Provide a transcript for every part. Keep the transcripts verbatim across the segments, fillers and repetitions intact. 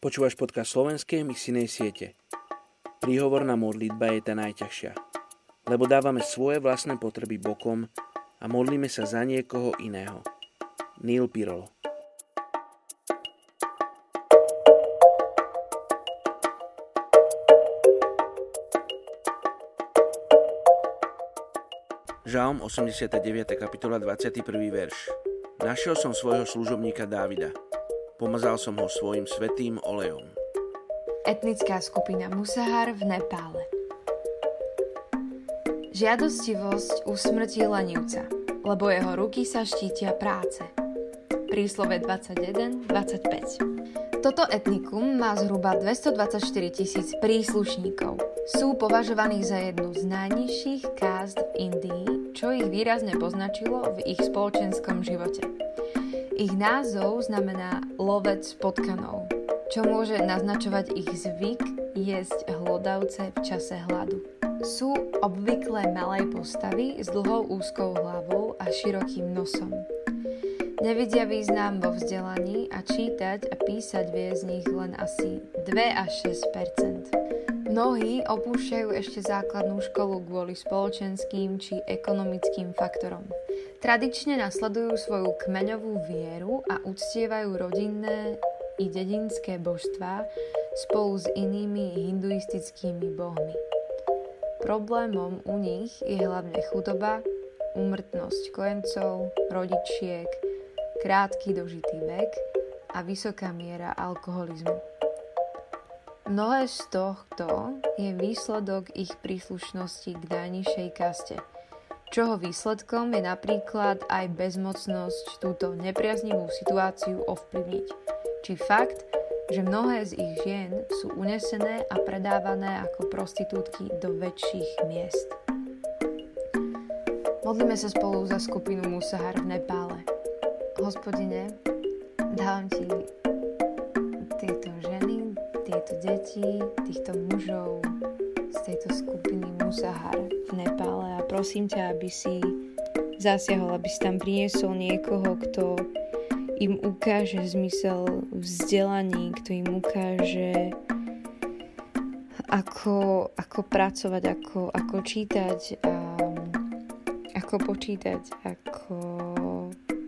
Počúvaš podcast slovenskej misijnej siete. Príhovorná modlitba je tá najťažšia, lebo dávame svoje vlastné potreby bokom a modlíme sa za niekoho iného. Neil Pirol. Žalm osemdesiatdeväť. kapitola dvadsiaty prvý. verš. Našiel som svojho služobníka Dávida. Pomazal som ho svojim svätým olejom. Etnická skupina Musahar v Nepále. Žiadostivosť usmrtí lenivca, lebo jeho ruky sa štítia práce. Príslove dvadsaťjeden dvadsaťpäť. Toto etnikum má zhruba dvestodvadsaťštyritisíc príslušníkov. Sú považovaní za jednu z najnižších kásd v Indii, čo ich výrazne poznačilo v ich spoločenskom živote. Ich názov znamená lovec potkanov, čo môže naznačovať ich zvyk jesť hlodavce v čase hladu. Sú obvykle malé postavy s dlhou úzkou hlavou a širokým nosom. Nevidia význam vo vzdelaní a čítať a písať vie z nich len asi dva až šesť percent. Mnohí opúšťajú ešte základnú školu kvôli spoločenským či ekonomickým faktorom. Tradične nasledujú svoju kmeňovú vieru a uctievajú rodinné i dedinské božstvá spolu s inými hinduistickými bohmi. Problémom u nich je hlavne chudoba, úmrtnosť kojencov, rodičiek, krátky dožitý vek a vysoká miera alkoholizmu. Mnohé z tohto je výsledok ich príslušnosti k najnižšej kaste, čoho výsledkom je napríklad aj bezmocnosť túto nepriaznivú situáciu ovplyvniť, či fakt, že mnohé z ich žien sú unesené a predávané ako prostitútky do väčších miest. Modlíme sa spolu za skupinu Musahar v Nepále. Hospodine, dávam ti tieto ženy, tieto deti, týchto mužov z tejto skupiny Musahar v Nepále a prosím ťa, aby si zasiahol, aby si tam priniesol niekoho, kto im ukáže zmysel vzdelaní, kto im ukáže ako, ako pracovať, ako, ako čítať, um, ako počítať, ako,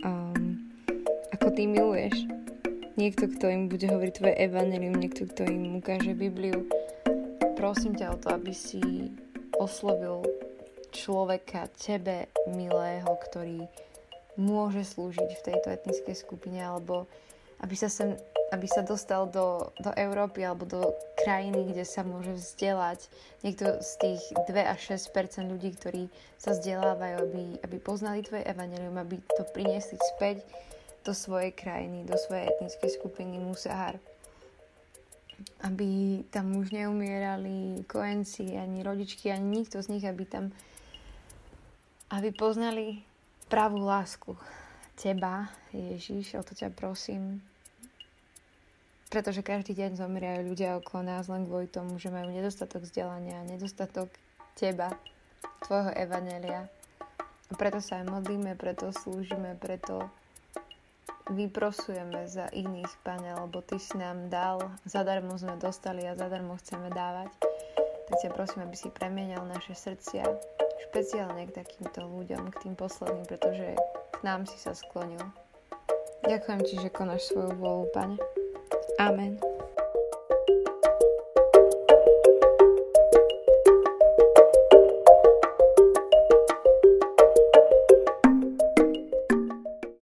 um, ako ty miluješ. Niekto, kto im bude hovoriť tvoje evanjelium, niekto, kto im ukáže Bibliu. Prosím ťa o to, aby si oslovil človeka, tebe milého, ktorý môže slúžiť v tejto etnickej skupine, alebo aby sa, sem, aby sa dostal do, do Európy alebo do krajiny, kde sa môže vzdelať. Niekto z tých dva až šesť percent ľudí, ktorí sa vzdelávajú, aby, aby poznali tvoje evanjelium, aby to priniesli späť do svojej krajiny, do svojej etnickej skupiny Musahar. Aby tam už neumierali kojenci, ani rodičky, ani nikto z nich, aby tam aby poznali pravú lásku teba, Ježiš, o to ťa prosím, pretože každý deň zomierajú ľudia okolo nás len kvôli tomu, že majú nedostatok vzdelania, nedostatok teba, tvojho evanjelia, a preto sa aj modlíme, preto slúžime, preto vyprosujeme za iných, Pane, lebo Ty si nám dal, zadarmo sme dostali a zadarmo chceme dávať. Tak ťa prosím, aby si premienial naše srdcia, špeciálne k takýmto ľuďom, k tým posledným, pretože k nám si sa sklonil. Ďakujem Ti, že konáš svoju vôľu, Pane. Amen.